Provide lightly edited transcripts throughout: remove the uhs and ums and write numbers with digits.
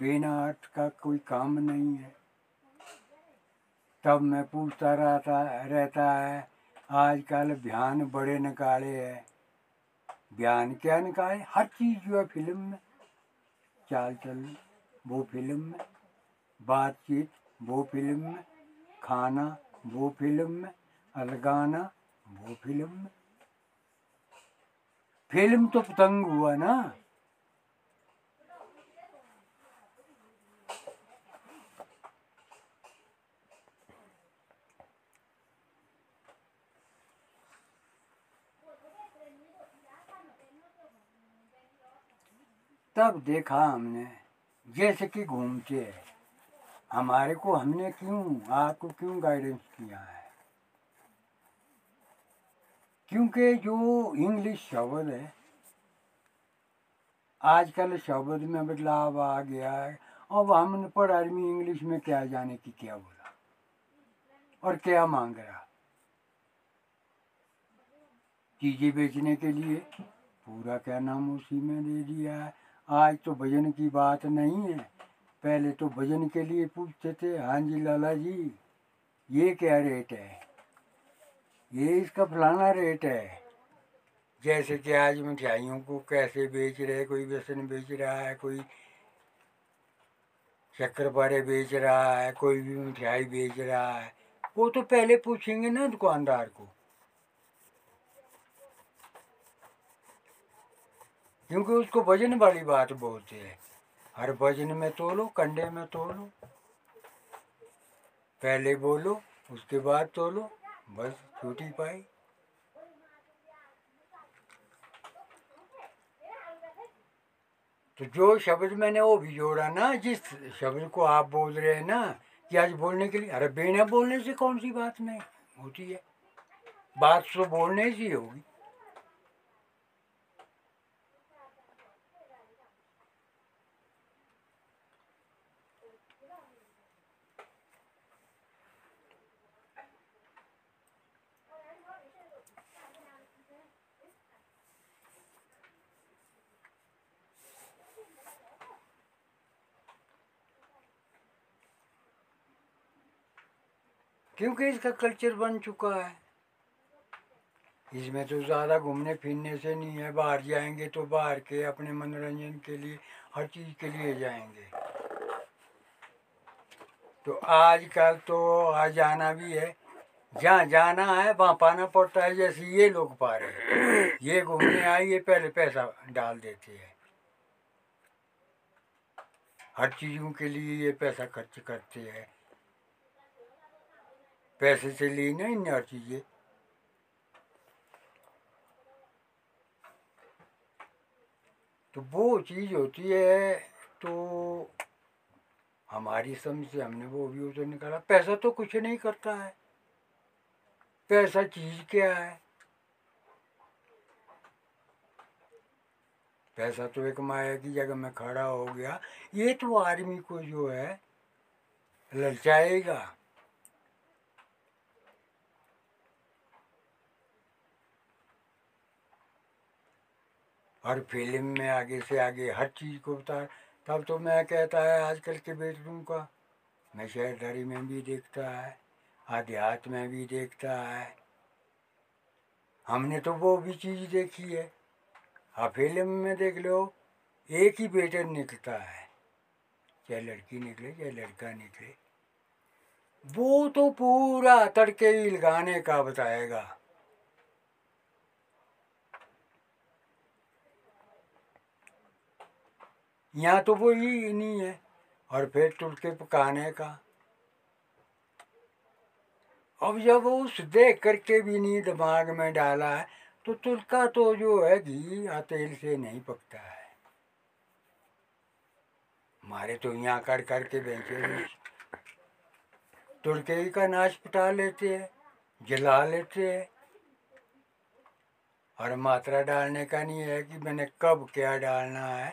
बिना अर्थ का कोई काम नहीं है। तब मैं पूछता रहता है, आजकल बयान बड़े निकाले हैं। बयान क्या निकाले, हर चीज़ जो है फिल्म में, चाल चलन वो फिल्म में, बातचीत वो फिल्म में, खाना वो फिल्म में, अलगाना वो फिल्म में। फिल्म तो पतंग हुआ ना। तब देखा हमने जैसे कि घूमते हैं, हमारे को हमने क्यों, आपको क्यों गाइडेंस किया है, क्योंकि जो इंग्लिश शब्द है, आजकल शब्द में बदलाव आ गया है। अब हमने पर आदमी इंग्लिश में क्या जाने की क्या बोला और क्या मांग रहा, चीज़ें बेचने के लिए पूरा क्या नाम उसी में दे दिया है। आज तो वजन की बात नहीं है, पहले तो वजन के लिए पूछते थे, हाँ जी लाला जी ये क्या रेट है, ये इसका फलाना रेट है। जैसे कि आज मिठाइयों को कैसे बेच रहे, कोई बेसन बेच रहा है, कोई शक्करपारे बेच रहा है, कोई भी मिठाई बेच रहा है, वो तो पहले पूछेंगे ना दुकानदार को, क्योंकि उसको वजन वाली बात बोलते हैं। हर वजन में तोलो, कंडे में तोलो, पहले बोलो उसके बाद तोलो, बस छूटी पाई। तो जो शब्द मैंने वो भी जोड़ा ना, जिस शब्द को आप बोल रहे हैं ना कि आज बोलने के लिए, अरे बिना बोलने से कौन सी बात नहीं होती है, बात तो बोलने से ही होगी। क्योंकि इसका कल्चर बन चुका है, इसमें तो ज़्यादा घूमने फिरने से नहीं है। बाहर जाएंगे तो बाहर के अपने मनोरंजन के लिए, हर चीज़ के लिए जाएंगे। तो आजकल तो आ जाना भी है, जहाँ जाना है वहाँ पाना पड़ता है। जैसे ये लोग पा रहे, ये घूमने आए, ये पहले पैसा डाल देते हैं, हर चीज़ों के लिए ये पैसा खर्च करते हैं। पैसे से ली नहीं ना चीज़ें। तो वो चीज़ होती है, तो हमारी समझ से हमने वो भी उसे निकाला। पैसा तो कुछ नहीं करता है, पैसा चीज़ क्या है, पैसा तो एक माया की जगह में खड़ा हो गया। ये तो आदमी को जो है ललचाएगा। हर फिल्म में आगे से आगे हर चीज़ को बता। तब तो मैं कहता है आजकल के बेटों का, मैं शहरदारी में भी देखता है, आध्यात्म में भी देखता है, हमने तो वो भी चीज़ देखी है। हाँ फिल्म में देख लो, एक ही बेटर निकलता है, चाहे लड़की निकले चाहे लड़का निकले, वो तो पूरा तड़के ही लगाने का बताएगा। यहाँ तो वो ही नहीं है, और फिर तुड़के पकाने का। अब जब उस देख करके भी नहीं दिमाग में डाला है, तो तुड़का तो जो है घी या तेल से नहीं पकता है। हमारे तो यहाँ कर करके बेंचे तुड़के का नाश पटा लेते हैं, जला लेते हैं, और मात्रा डालने का नहीं है कि मैंने कब क्या डालना है।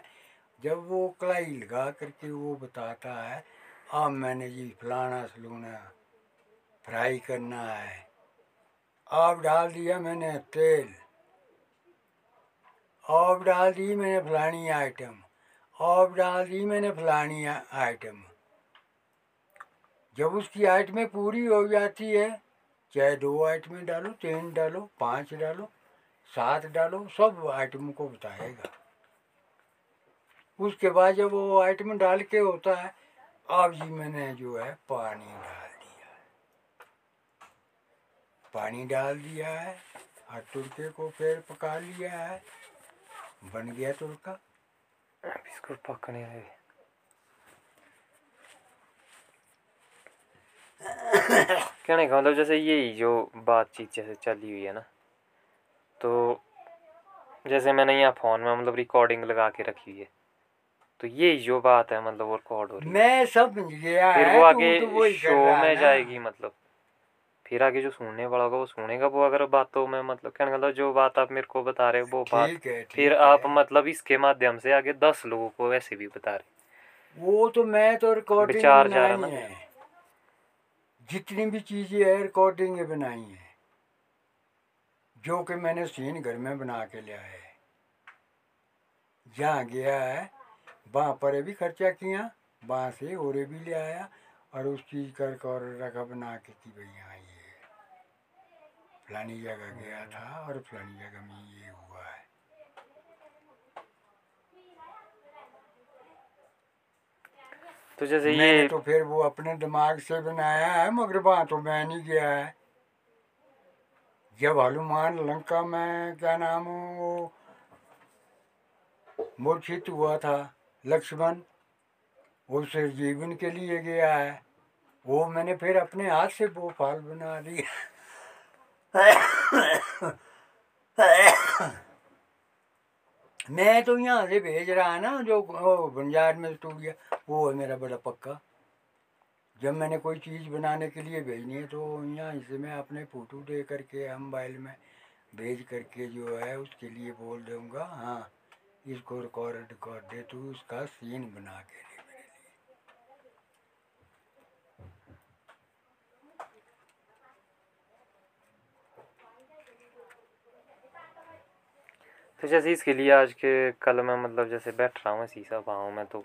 जब वो कलाई लगा करके वो बताता है, हाँ मैंने जी फलाना सलूना फ्राई करना है, आप डाल दिया मैंने तेल, आप डाल दी मैंने फलानी आइटम, और डाल दी मैंने फलानी आइटम। जब उसकी आइटमें पूरी हो जाती है, चाहे 2 आइटमें डालो, 3 डालो, 5 डालो, 7 डालो, सब आइटमों को बताएगा। उसके बाद जब वो आइटम डाल के होता है, अब जी मैंने जो है पानी डाल दिया है, पानी डाल दिया है और तुड़के को फिर पका लिया है, बन गया तुड़का। अब इसको पकने दे। कहने का मतलब जैसे यही जो बातचीत जैसे चली हुई है ना, तो जैसे मैंने यहाँ फ़ोन में मतलब रिकॉर्डिंग लगा के रखी हुई है, तो यही जो बात है मतलब वो रिकॉर्ड हो रही है। मैं समझ गया, फिर वो आगे तो शो में जाएगी, मतलब फिर आगे जो सुनने वाला होगा वो सुनेगा। वो अगर बातों में मतलब कहने का मतलब जो बात आप मेरे को बता रहे हो वो बात फिर आप मतलब इसके माध्यम से आगे 10 लोगों को वैसे भी बता रहे। वो तो मैं तो रिकॉर्डिंग विचार जा रहा है, जितनी भी चीज़ें है रिकॉर्डिंग बनाई है, जो कि मैंने सीन घर में बना के लिया है, जहाँ गया है वहाँ पर भी खर्चा किया, वहाँ से और भी ले आया और उस चीज़ का रिकॉर्ड रखा बना के कि भाई यहाँ ये फलानी जगह गया था और फलानी जगह में ये हुआ है। तो जैसे ये तो फिर वो अपने दिमाग से बनाया है, मगर वहाँ तो मैं नहीं गया है। जब हनुमान लंका में क्या नाम हो मूर्छित हुआ था लक्ष्मण, वो सिर्फ जीवन के लिए गया है, वो मैंने फिर अपने हाथ से वो फाल बना दिया। मैं तो यहाँ से भेज रहा है ना, जो बंजार में स्टूडियो वो है मेरा बड़ा पक्का। जब मैंने कोई चीज़ बनाने के लिए भेजनी है तो यहाँ इसे मैं अपने फोटो दे करके हम मोबाइल में भेज करके जो है उसके लिए बोल दूँगा, हाँ इसको रिकॉर्ड कर दे, तू उसका सीन बना के दे मेरे लिए। तो जैसे इसके लिए आज के कल मैं मतलब जैसे बैठ रहा हूँ शीशा भाव में, तो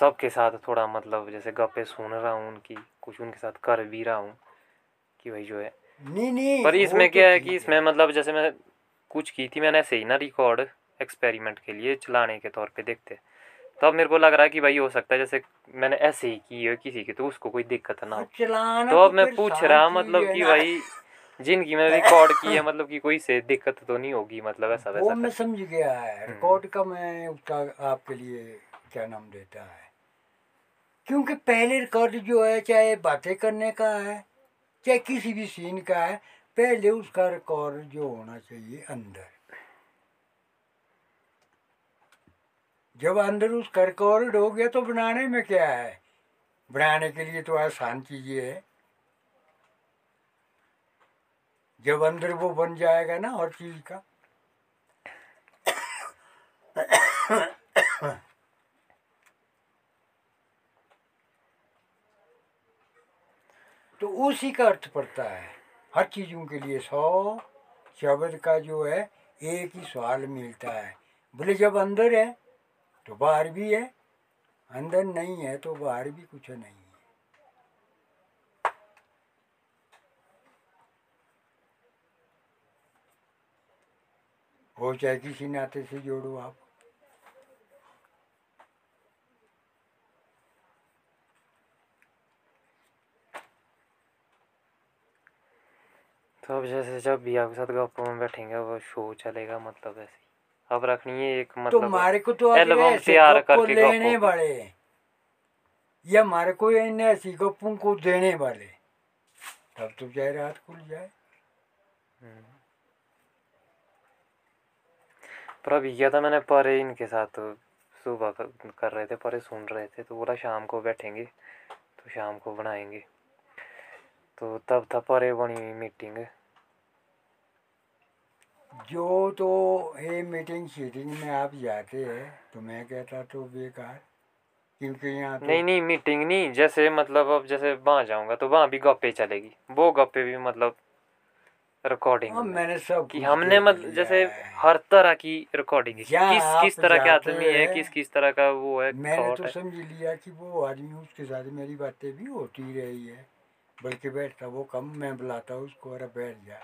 सबके साथ थोड़ा मतलब जैसे गप्पे सुन रहा हूँ उनकी, कुछ उनके साथ कर भी रहा हूँ कि भाई जो है नहीं। पर इसमें क्या है कि इसमें मतलब जैसे मैं कुछ की थी मैंने ऐसे ही ना रिकॉर्ड एक्सपेरिमेंट के लिए चलाने के तौर पे देखते, तो अब मेरे को लग रहा है कि भाई हो सकता है जैसे मैंने ऐसे ही की है किसी की तो उसको कोई दिक्कत ना हो। तो अब मैं पूछ रहा मतलब कि भाई जिनकी मैंने रिकॉर्ड की है मतलब कि कोई से दिक्कत तो नहीं होगी, मतलब ऐसा वैसा। मैं समझ गया है रिकॉर्ड का, मैं उसका आपके लिए क्या नाम देता है, क्योंकि पहले रिकॉर्ड जो है चाहे बातें करने का है चाहे किसी भी सीन का है, पहले उसका रिकॉर्ड जो होना चाहिए अंदर। जब अंदर उसका रिकॉर्ड हो गया तो बनाने में क्या है, बनाने के लिए तो आसान चीज़ें है। जब अंदर वो बन जाएगा ना हर चीज़ का, तो उसी का अर्थ पड़ता है। हर चीज़ों के लिए 100 शब्द का जो है एक ही सवाल मिलता है, बोले जब अंदर है तो बाहर भी है, अंदर नहीं है तो बाहर भी कुछ नहीं है। वो चाहे किसी नाते से जोड़ो आप, तो अब जैसे जब भी आपके साथ गप्पों में बैठेंगे वो शो चलेगा, मतलब ऐसे ही अब रखनी है एक मतलब हमारे को तो एल्बम तैयार करके लेने वाले या हमारे को इन ऐसी गप्पों को देने वाले, तब तो जाए रात खुल जाए। पर अभी क्या था मैंने पर इनके साथ सुबह कर रहे थे, पर सुन रहे थे तो बोला शाम को बैठेंगे तो शाम को बनाएंगे, तो तब था पर बनी हुई मीटिंग। जो तो ये मीटिंग शीटिंग में आप जाते हैं तो मैं कहता तो बेकार, क्योंकि यहाँ तो नहीं मीटिंग नहीं, जैसे मतलब अब जैसे वहाँ जाऊँगा तो वहाँ भी गप्पे चलेगी, वो गप्पे भी मतलब रिकॉर्डिंग मैंने सब कि हमने मतलब जैसे हर तरह की रिकॉर्डिंग किस तरह के आदमी है, किस तरह का वो है। मैंने तो समझ लिया कि वो आदमी, उसके साथ मेरी बातें भी होती रही है, बल्कि बैठता वो कम, मैं बुलाता उसको अरे बैठ जा,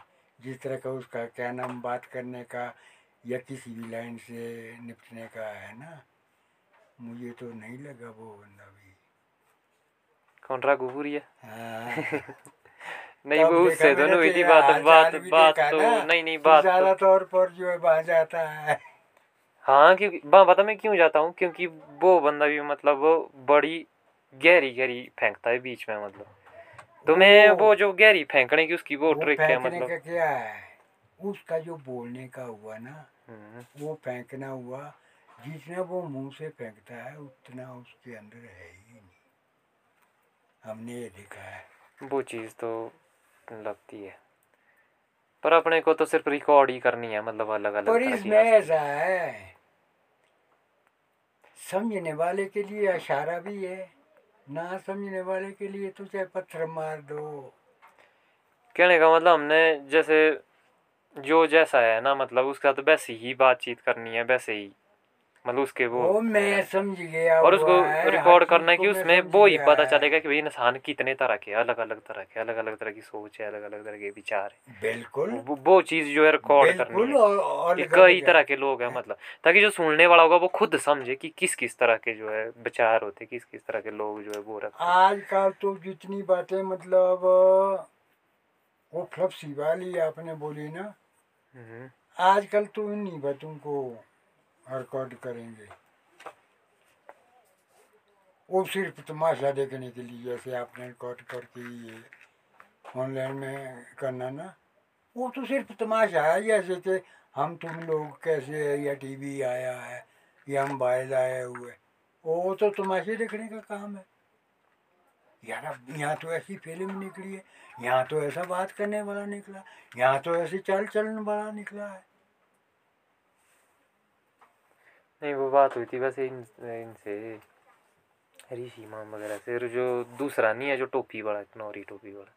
जिस तरह का उसका क्या नाम बात करने का या किसी भी लाइन से निपटने का है ना, मुझे तो नहीं लगा वो बंदा भी कौन रघुपुरी है। नहीं वो उससे दोनों ही बात तो नहीं बात ज़्यादा तौर पर जो है वहाँ जाता है। हाँ क्योंकि वहाँ पता मैं क्यों जाता हूँ, क्योंकि वो बंदा भी मतलब वो बड़ी गहरी गहरी फेंकता है बीच में, मतलब तुम्हें वो जो गहरी फेंकने की उसकी वो ट्रिक है, मतलब क्या है उसका जो बोलने का हुआ ना, वो फेंकना हुआ, जितना वो मुंह से फेंकता है उतना उसके अंदर है ही नहीं, हमने ये देखा है। वो चीज़ तो लगती है, पर अपने को तो सिर्फ रिकॉर्ड ही करनी है, मतलब अलग अलग। पर इसमें ऐसा है, समझने वाले के लिए इशारा भी है, ना समझने वाले के लिए तो चाहे पत्थर मार दो। कहने का मतलब हमने जैसे जो जैसा है ना, मतलब उसका तो वैसे ही बातचीत करनी है, वैसे ही मतलब उसके वो मैं समझ गया, और उसको रिकॉर्ड करना है कि उसमें वो ही पता चलेगा कि भाई इंसान कितने तरह के, अलग अलग तरह के, अलग अलग तरह की सोच है, अलग अलग तरह के विचार है। बिल्कुल वो चीज़ जो है रिकॉर्ड करनी है, कई तरह के लोग हैं मतलब, ताकि जो सुनने वाला होगा वो खुद समझे कि किस किस तरह के जो है विचार होते, किस किस तरह के लोग जो है वो रखते। आजकल तो जितनी बातें मतलब वो फ्लपसी वाली आपने बोली ना, आजकल तो इन्हीं बातों को रिकॉर्ड करेंगे, वो सिर्फ तमाशा देखने के लिए। जैसे आपने रिकॉर्ड करके ये ऑनलाइन में करना ना, वो तो सिर्फ तमाशा है, जैसे कि हम तुम लोग कैसे है, या टीवी आया है या मोबाइल आए हुए, वो तो तमाशे देखने का काम है यार। अब यहाँ तो ऐसी फिल्म निकली है, यहाँ तो ऐसा बात करने वाला निकला, यहाँ तो ऐसे चाल चलने वाला निकला है। नहीं वो बात हुई थी वैसे इनसे ऋषि माम वगैरह से, जो दूसरा नहीं है जो टोपी वाला, नौरी टोपी वाला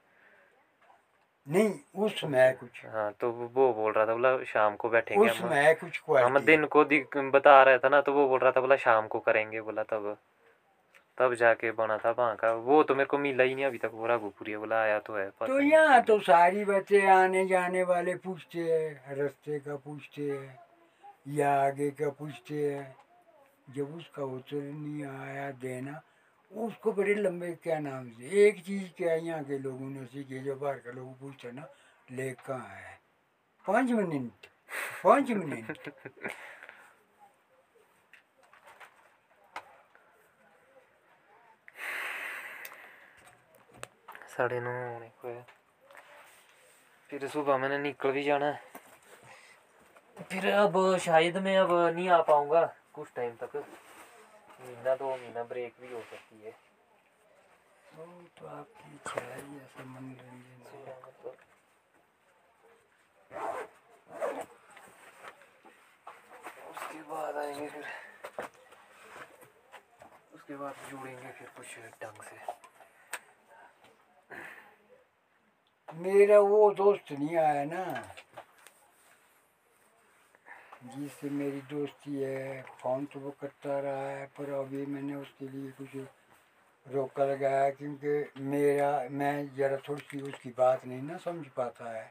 नहीं, उसमें कुछ। हाँ तो वो बोल रहा था बोला शाम को बैठेंगे, उसमें कुछ हम दिन को बता रहा था ना, तो वो बोल रहा था बोला शाम को करेंगे, बोला तब जाके बना था वहाँ का। वो तो मेरे को मिला ही नहीं अभी तक, बोरा गोपुरी बोला आया तो है। तो यहाँ तो सारी बच्चे आने जाने वाले पूछते हैं, रास्ते का पूछते हैं या आगे का पूछते हैं। जब उसका उत्तर नहीं आया देना उसको बड़े लंबे क्या नाम से, एक चीज़ क्या यहाँ के लोगों ने सीखे, जो बाहर के लोग पूछते ना ले कहाँ है, 5 मिनट 5 मिनट। साढ़े 9 होने को है, फिर सुबह मैंने निकल भी जाना है, फिर अब शायद मैं अब नहीं आ पाऊँगा कुछ टाइम तक, महीना 2 महीना ब्रेक भी हो सकती है। तो आपकी इच्छा है ऐसा मनोरंजन, उसके बाद आएंगे, फिर उसके बाद जुड़ेंगे फिर कुछ ढंग से। मेरा वो दोस्त नहीं आया ना जिससे मेरी दोस्ती है, फ़ोन तो वो करता रहा है, पर अभी मैंने उसके लिए कुछ रोका लगाया, क्योंकि मैं ज़रा थोड़ी सी उसकी बात नहीं ना समझ पाता है,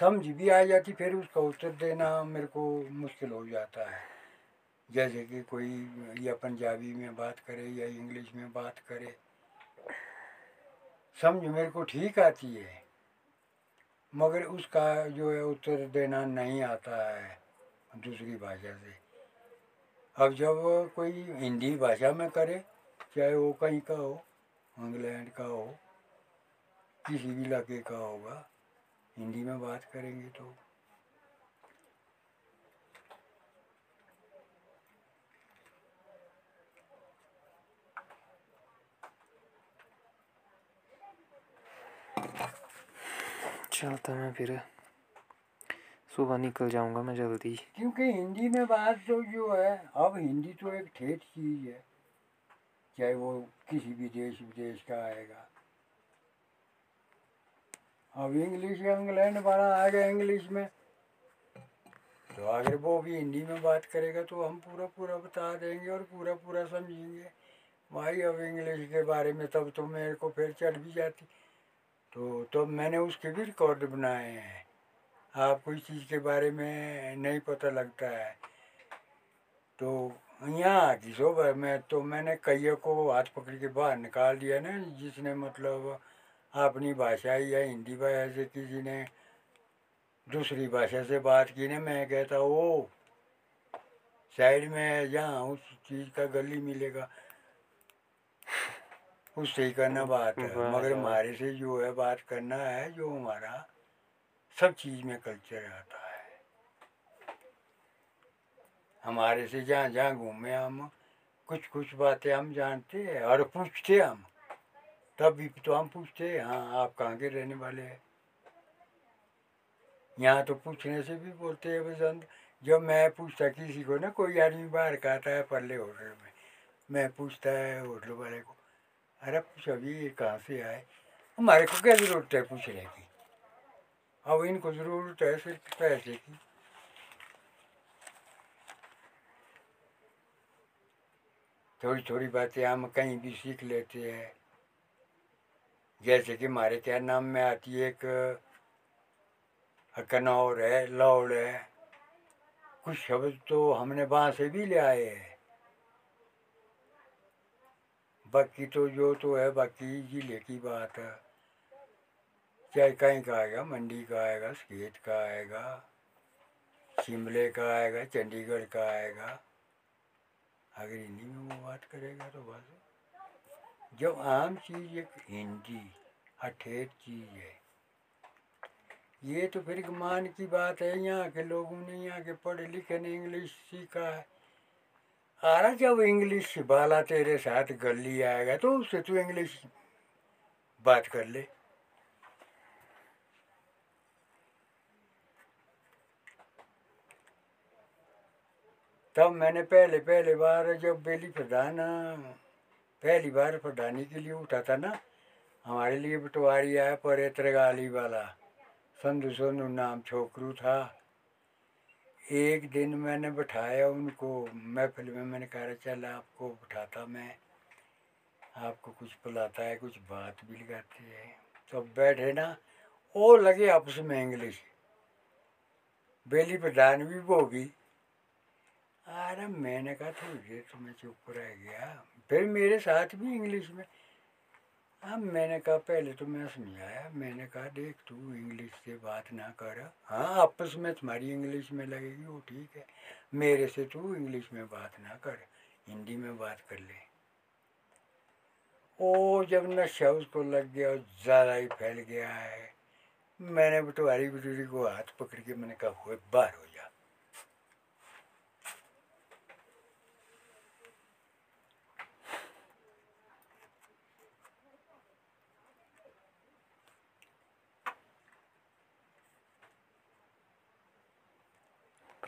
समझ भी आ जाती फिर उसका उत्तर देना मेरे को मुश्किल हो जाता है। जैसे कि कोई या पंजाबी में बात करे या इंग्लिश में बात करे, समझ मेरे को ठीक आती है, मगर उसका जो है उत्तर देना नहीं आता है दूसरी भाषा से। अब जब कोई हिंदी भाषा में करे, चाहे वो कहीं का हो, इंग्लैंड का हो, किसी भी इलाके का होगा, हिंदी में बात करेंगे तो चलता मैं फिर सुबह निकल जाऊंगा मैं जल्दी, क्योंकि हिंदी में बात तो जो है, अब हिंदी तो एक ठेठ चीज़ है, चाहे वो किसी भी देश विदेश का आएगा। अब इंग्लिश इंग्लैंड वाला आ गया इंग्लिश में, तो अगर वो भी हिंदी में बात करेगा तो हम पूरा पूरा बता देंगे और पूरा पूरा समझेंगे। भाई अब इंग्लिश के बारे में तब तो मेरे को फिर चढ़ भी जाती, तो तब मैंने उसके भी रिकॉर्ड बनाए हैं। आपको इस चीज़ के बारे में नहीं पता लगता है, तो यहाँ की शोभा में तो मैंने कईयों को हाथ पकड़ के बाहर निकाल दिया ना, जिसने मतलब अपनी भाषा या हिंदी भाषा से किसी ने दूसरी भाषा से बात की ना। मैं कहता ओ साइड में जहाँ उस चीज़ का गली मिलेगा उससे ही करना बात है, मगर हमारे से जो है बात करना है, जो हमारा सब चीज़ में कल्चर आता है। हमारे से जहाँ जहाँ घूमे हम कुछ कुछ बातें हम जानते हैं और पूछते हम, तब भी तो हम पूछते हैं हाँ आप कहाँ के रहने वाले हैं। यहाँ तो पूछने से भी बोलते हैं पसंद। जब मैं पूछता किसी को ना, कोई आदमी बाहर का आता है पल्ले होटल में, मैं पूछता है होटल वाले को अरे सभी ये कहाँ से आए, हमारे को क्या ज़रूरत है पूछने की, अब इनको ज़रूरत है सिर्फ पैसे की। थोड़ी थोड़ी बातें हम कहीं भी सीख लेते हैं, जैसे कि हमारे क्या नाम में आती है एक कनौर है, लौड़ है, कुछ शब्द तो हमने वहाँ से भी ले आए हैं। बाकी तो जो तो है बाकी जिले की बात है, चाहे कहीं का आएगा, मंडी का आएगा, सखेत का आएगा, शिमले का आएगा, चंडीगढ़ का आएगा। अगर हिंदी में वो बात करेगा तो बस, जब आम चीज़ एक हिंदी अठेठ चीज़ है। ये तो फिर गुमान की बात है, यहाँ के लोगों ने यहाँ के पढ़े लिखे ने इंग्लिश सीखा है। आरा जब इंग्लिश वाला तेरे साथ गली आएगा तो उससे तू इंग्लिश बात कर ले। तब मैंने पहले बार जब बेली प्रधान पहली बार प्रधानी के लिए उठा था ना, हमारे लिए पटवारी आया परेत्र गाली वाला, संधु नाम छोकरू था। एक दिन मैंने बैठाया उनको महफिल में, मैंने कहा चल आपको बैठाता मैं, आपको कुछ बुलाता है, कुछ बात भी लगाती है। तो बैठे ना, वो लगे आपस में इंग्लिश, बेली प्रधान भी वो भी। अरे मैंने कहा थोड़ी देर तो मैं चुप रह गया, फिर मेरे साथ भी इंग्लिश में। अब मैंने कहा पहले तो मैं समझाया, मैंने कहा देख तू इंग्लिश से बात ना कर, हाँ आपस में तुम्हारी इंग्लिश में लगेगी वो ठीक है, मेरे से तू इंग्लिश में बात ना कर, हिंदी में बात कर ले। ओ जब नशा उसको लग गया और ज़्यादा ही फैल गया है, मैंने बटवारी बटूरी को हाथ पकड़ के मैंने कहा हुए बाहर हो जा।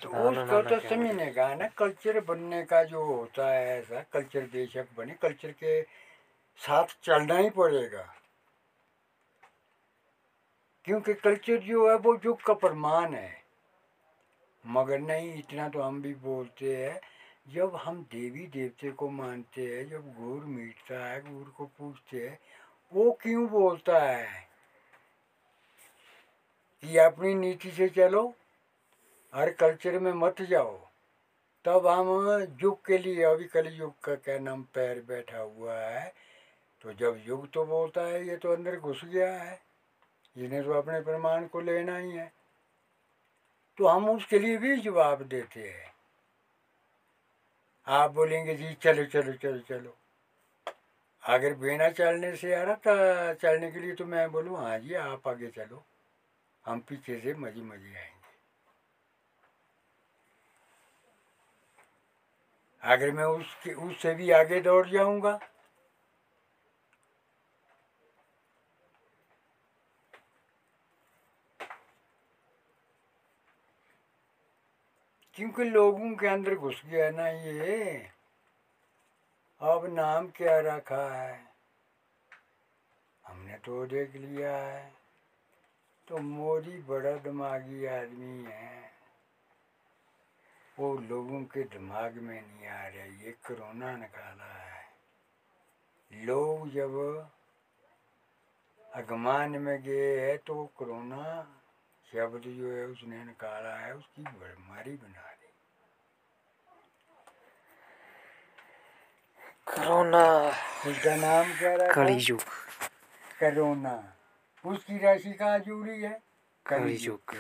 तो उसको तो समझने का ना कल्चर बनने का जो होता है, ऐसा कल्चर बेशक बने, कल्चर के साथ चलना ही पड़ेगा, क्योंकि कल्चर जो है वो युग का प्रमाण है। मगर नहीं, इतना तो हम भी बोलते हैं, जब हम देवी देवते को मानते हैं, जब गुरु मिलता है, गुरु को पूछते हैं वो क्यों बोलता है कि अपनी नीति से चलो, हर कल्चर में मत जाओ। तब हम युग के लिए, अभी कल युग का क्या नाम पैर बैठा हुआ है, तो जब युग तो बोलता है ये तो अंदर घुस गया है, इन्हें तो अपने प्रमाण को लेना ही है, तो हम उसके लिए भी जवाब देते हैं। आप बोलेंगे जी चलो चलो चलो चलो, अगर बिना चलने से आ रहा चलने के लिए तो मैं बोलूँ हाँ जी आप आगे चलो, हम पीछे से मजे मजे आएंगे। अगर मैं उसके उससे भी आगे दौड़ जाऊंगा क्योंकि लोगों के अंदर घुस गया ना ये। अब नाम क्या रखा है हमने तो देख लिया है, तो मोदी बड़ा दिमागी आदमी है, वो लोगों के दिमाग में नहीं आ रहा। ये कोरोना निकाला है, लोग जब अगमान में गए है तो कोरोना शब्द जो है उसने निकाला है, उसकी भरमारी बना दी। कोरोना उसका नाम क्या रहा? कलयुग। कोरोना उसकी राशि कहाँ जुड़ी है? कलयुग।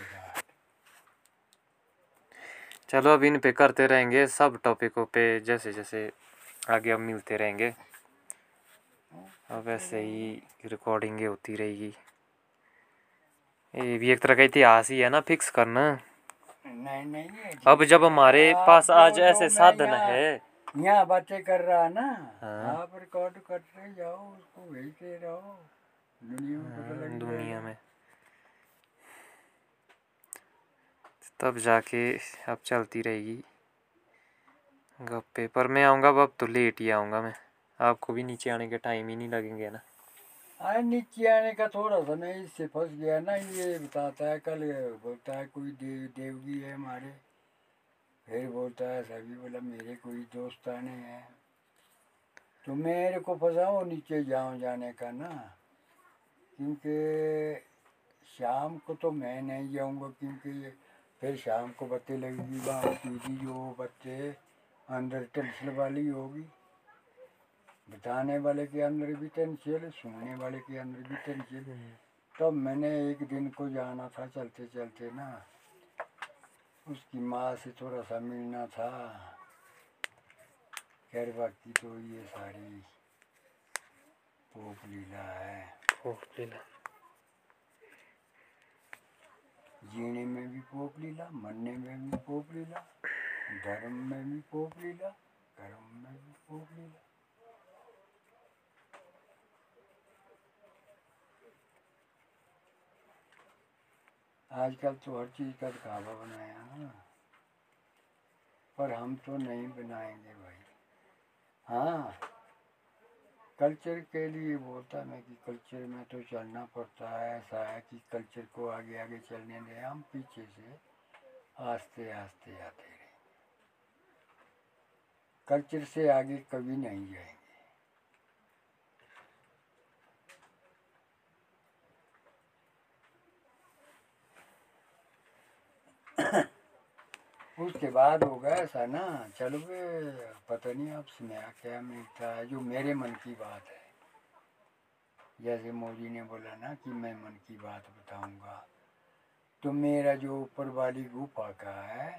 चलो अब इन पे करते रहेंगे, सब टॉपिकों पे जैसे जैसे आगे हम मिलते रहेंगे अब ऐसे ही रिकॉर्डिंगें होती रहेगी। ये भी एक तरह का इतिहास ही है ना, फिक्स करना। नहीं अब जब हमारे पास आज ऐसे साधन है, यहाँ बातें कर रहा ना, आप रिकॉर्ड करते जाओ, उसको भेजते रहो दुनिया में, तब जाके अब चलती रहेगी। गप्पे पर मैं आऊँगा अब तो लेट ही आऊँगा मैं, आपको भी नीचे आने के टाइम ही नहीं लगेंगे ना। अरे नीचे आने का थोड़ा सा मैं इससे फंस गया ना, ये बताता है कल बोलता है कोई देवगी है हमारे, फिर बोलता है सभी बोला मेरे कोई दोस्ताने हैं, तो मेरे को फंसाओ नीचे जाऊँ जाने का ना, क्योंकि शाम को तो मैं नहीं जाऊँगा, क्योंकि फिर शाम को बत्ती लगेगी वहाँ सीधी, जो बत्ते अंदर टेंशन वाली होगी, बताने वाले के अंदर भी टेंशन, सुनने वाले के अंदर भी टेंशन। तब तो मैंने एक दिन को जाना था चलते चलते ना, उसकी माँ से थोड़ा सा मिलना था। खैर बाकी तो ये सारी फोक लीला है, फोक लीला जीने में भी फोक लीला, मरने में भी फोक लीला, धर्म में भी फोक लीला, कर्म में भी फोक लीला। आजकल तो हर चीज़ का दिखावा बनाया ना, पर हम तो नहीं बनाएंगे भाई। हाँ कल्चर के लिए बोलता मैं कि कल्चर में तो चलना पड़ता है, ऐसा है कि कल्चर को आगे आगे चलने दें, हम पीछे से आस्ते आस्ते आते रहेंगे, कल्चर से आगे कभी नहीं जाएंगे। उसके बाद होगा ऐसा ना, चलो पता नहीं अब सुना क्या मिलता है जो मेरे मन की बात है। जैसे मोदी ने बोला ना कि मैं मन की बात बताऊंगा, तो मेरा जो ऊपर वाली गुफा का है,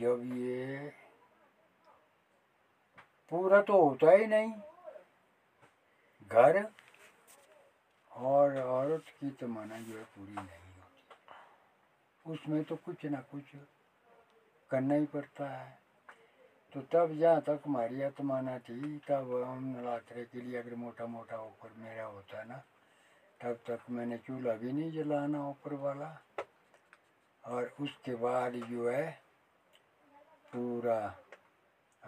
जब ये पूरा तो होता ही नहीं घर, और औरत की तमन्ना जो है पूरी नहीं, उसमें तो कुछ ना कुछ करना ही पड़ता है। तो तब जहाँ तक हमारी आत्माना थी, तब हम नवरात्रे के लिए अगर मोटा मोटा ऊपर मेरा होता ना, तब तक मैंने चूल्हा भी नहीं जलाना ऊपर वाला, और उसके बाद जो है पूरा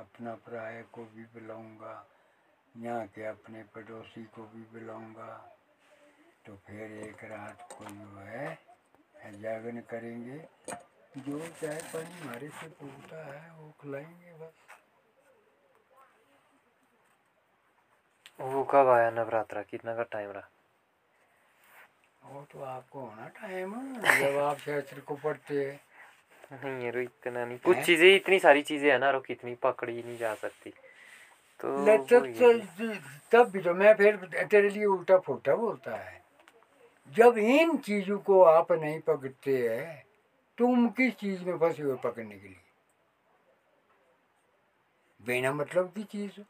अपना पराये को भी बुलाऊँगा, यहाँ के अपने पड़ोसी को भी बुलाऊँगा। तो फिर एक रात को जो है जागरण करेंगे, जो चाय पानी हमारे से पूछता है वो खिलाएंगे बस। वो कब आया नवरात्रा, कितना का टाइम रहा? वो तो आपको होना टाइम जब आप शास्त्र को पढ़ते हैं। नहीं रो इतना नहीं, कुछ चीजें इतनी सारी चीजें है ना रो, कितनी पकड़ी नहीं जा सकती तो तब भी तो मैं फिर तेरे लिए उल्टा फूटा बोलता है। जब इन चीज़ों को आप नहीं पकड़ते हैं, तुम किस चीज़ में फंसे हुए पकड़ने के लिए? बिना मतलब की चीज़।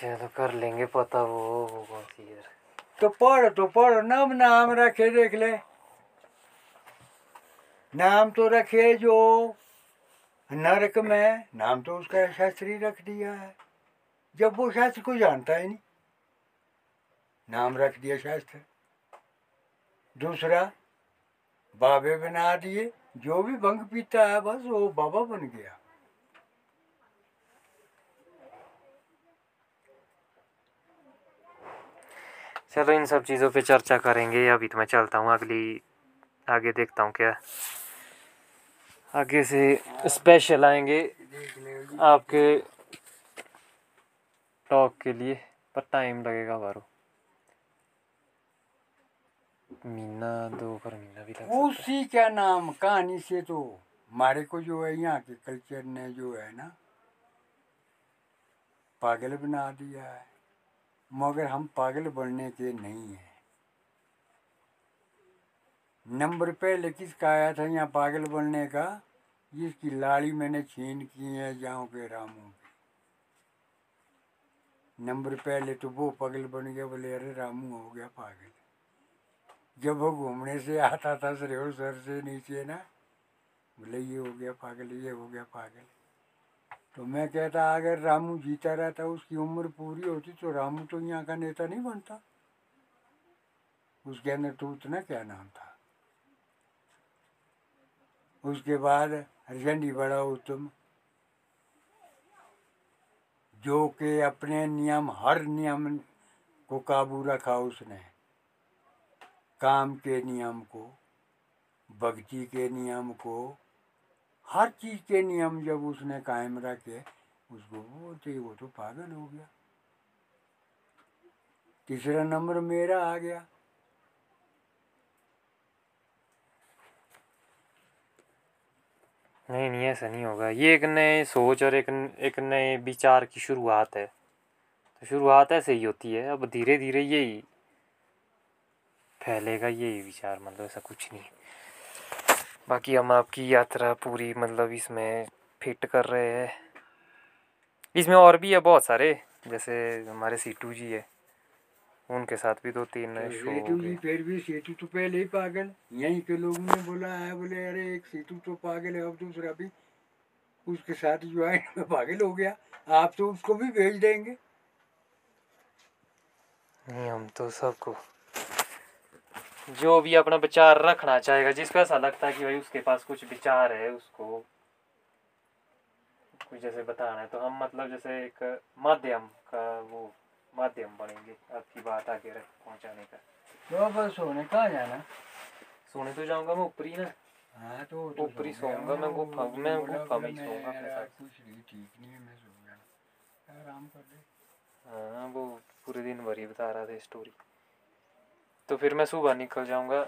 चलो कर लेंगे पता वो कौन सी है। तो पढ़ो नाम, नाम रखे देख ले, नाम तो रखे जो नरक में, नाम तो उसका शास्त्री रख दिया है, जब वो शास्त्र को जानता ही नहीं। नाम रख दिया शास्त्र, दूसरा बाबे बना दिए, जो भी भंग पीता है बस वो बाबा बन गया। चलो इन सब चीज़ों पे चर्चा करेंगे। अभी तो मैं चलता हूँ, आगे देखता हूँ क्या आगे से स्पेशल आएंगे आपके टॉक के लिए, पर टाइम लगेगा बारो महीना दो पर महीना भी लगेगा। उसी क्या नाम कहानी से तो हमारे को जो है यहाँ के कल्चर ने जो है ना पागल बना दिया है, मगर हम पागल बनने के नहीं हैं। नंबर पहले किसका आया था यहाँ पागल बनने का? जिसकी लाड़ी मैंने छीन की है जाओं के रामों के। नंबर पहले तो वो पागल बन गया, बोले अरे रामू हो गया पागल। जब वो घूमने से आता था सरेव सर से नीचे ना, बोले ये हो गया पागल, ये हो गया पागल। तो मैं कहता अगर रामू जीता रहता उसकी उम्र पूरी होती तो रामू तो यहाँ का नेता नहीं बनता। उसके अंदर तो उतना क्या नाम था। उसके बाद हरचंडी बड़ा उत्तम जो के अपने नियम हर नियम को काबू रखा उसने, काम के नियम को, भक्ति के नियम को, हर चीज़ के नियम जब उसने कायम रखे उसको बोलते वो तो पागल हो गया। तीसरा नंबर मेरा आ गया। नहीं ऐसा नहीं होगा। ये एक नए सोच और एक नए विचार की शुरुआत है, तो शुरुआत ऐसे ही होती है। अब धीरे धीरे यही फैलेगा, यही विचार, मतलब ऐसा कुछ नहीं है। बाकी हम आपकी यात्रा पूरी मतलब इसमें फिट कर रहे हैं। इसमें और भी है बहुत सारे, जैसे हमारे सीटू जी है, उनके साथ भी 2-3 शो हो गए। फिर भी सीटू तो पहले ही पागल, यहीं के लोग ने बोला है, बोले अरे एक सीटू तो पागल है, अब दूसरा भी उसके साथ जो है पागल हो गया, आप तो उसको भी भेज देंगे। नहीं, हम तो सबको जो भी अपना विचार रखना चाहेगा, जिसको ऐसा लगता है कि भाई उसके पास कुछ विचार है, उसको कुछ जैसे बताना है, तो हम मतलब जैसे एक माध्यम का वो माध्यम बनेंगे आपकी बात आगे पहुंचाने का। तो बस सोने कहाँ जाना? सोने तो जाऊंगा मैं ऊपरी ना। हाँ तो ऊपरी सोऊंगा मैं, गुफा में सोऊंगा। हाँ वो पूरे दिन भर ही बता रहा था स्टोरी। तो फिर मैं सुबह निकल जाऊंगा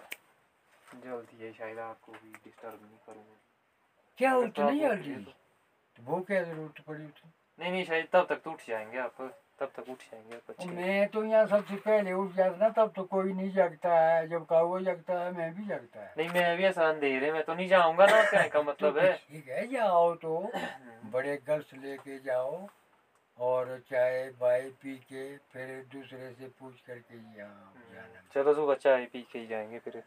जल्दी है, शायद आपको भी डिस्टर्ब नहीं करूँगा। क्या उठनी जल्दी? वो क्या जरूरत पड़ी उठी? नहीं शायद तब तक तो उठ जाएंगे आप, तब तक उठ जाएंगे। मैं तो यहाँ सबसे पहले उठ जाता ना, तब तो कोई नहीं जगता है। जब कौवा जगता है मैं भी जगता है। नहीं मैं भी ऐसा अंधेरे में तो नहीं जाऊँगा ना, कहने का मतलब है। ठीक है जाओ तो बड़े गल्स लेके जाओ और चाय बाय पी के फिर दूसरे से पूछ करके जाना। चलो सुबह चाय पी के ही जाएंगे फिर।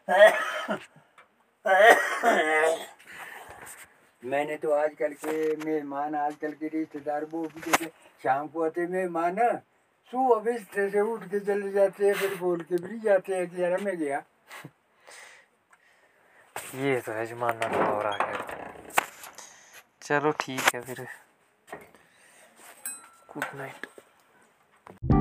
मैंने तो आजकल के मेहमान, आजकल के रिश्तेदार वो भी जैसे शाम को आते मेहमान सुबह बिस्तर से उठ के चले जाते हैं, फिर बोल के भी जाते हैं कि यार मैं गया। ये तो है जमाना और आ गया। चलो ठीक है फिर, गुड नाइट।